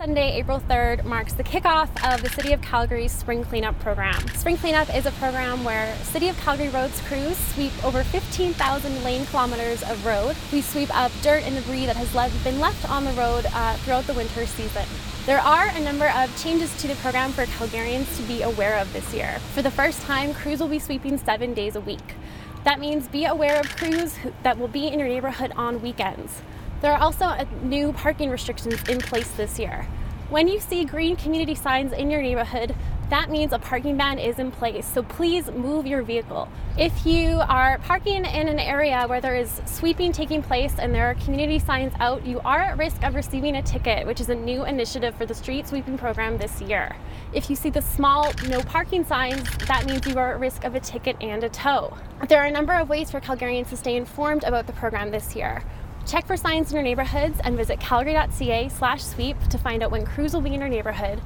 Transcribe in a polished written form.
Sunday, April 3rd, marks the kickoff of the City of Calgary's Spring Clean-up program. Spring Clean-up is a program where City of Calgary roads crews sweep over 15,000 lane kilometers of road. We sweep up dirt and debris that has been left on the road throughout the winter season. There are a number of changes to the program for Calgarians to be aware of this year. For the first time, crews will be sweeping 7 days a week. That means be aware of crews that will be in your neighborhood on weekends. There are also new parking restrictions in place this year. When you see green community signs in your neighborhood, that means a parking ban is in place, so please move your vehicle. If you are parking in an area where there is sweeping taking place and there are community signs out, you are at risk of receiving a ticket, which is a new initiative for the street sweeping program this year. If you see the small no parking signs, that means you are at risk of a ticket and a tow. There are a number of ways for Calgarians to stay informed about the program this year. Check for signs in your neighborhoods and visit calgary.ca/sweep to find out when crews will be in your neighborhood.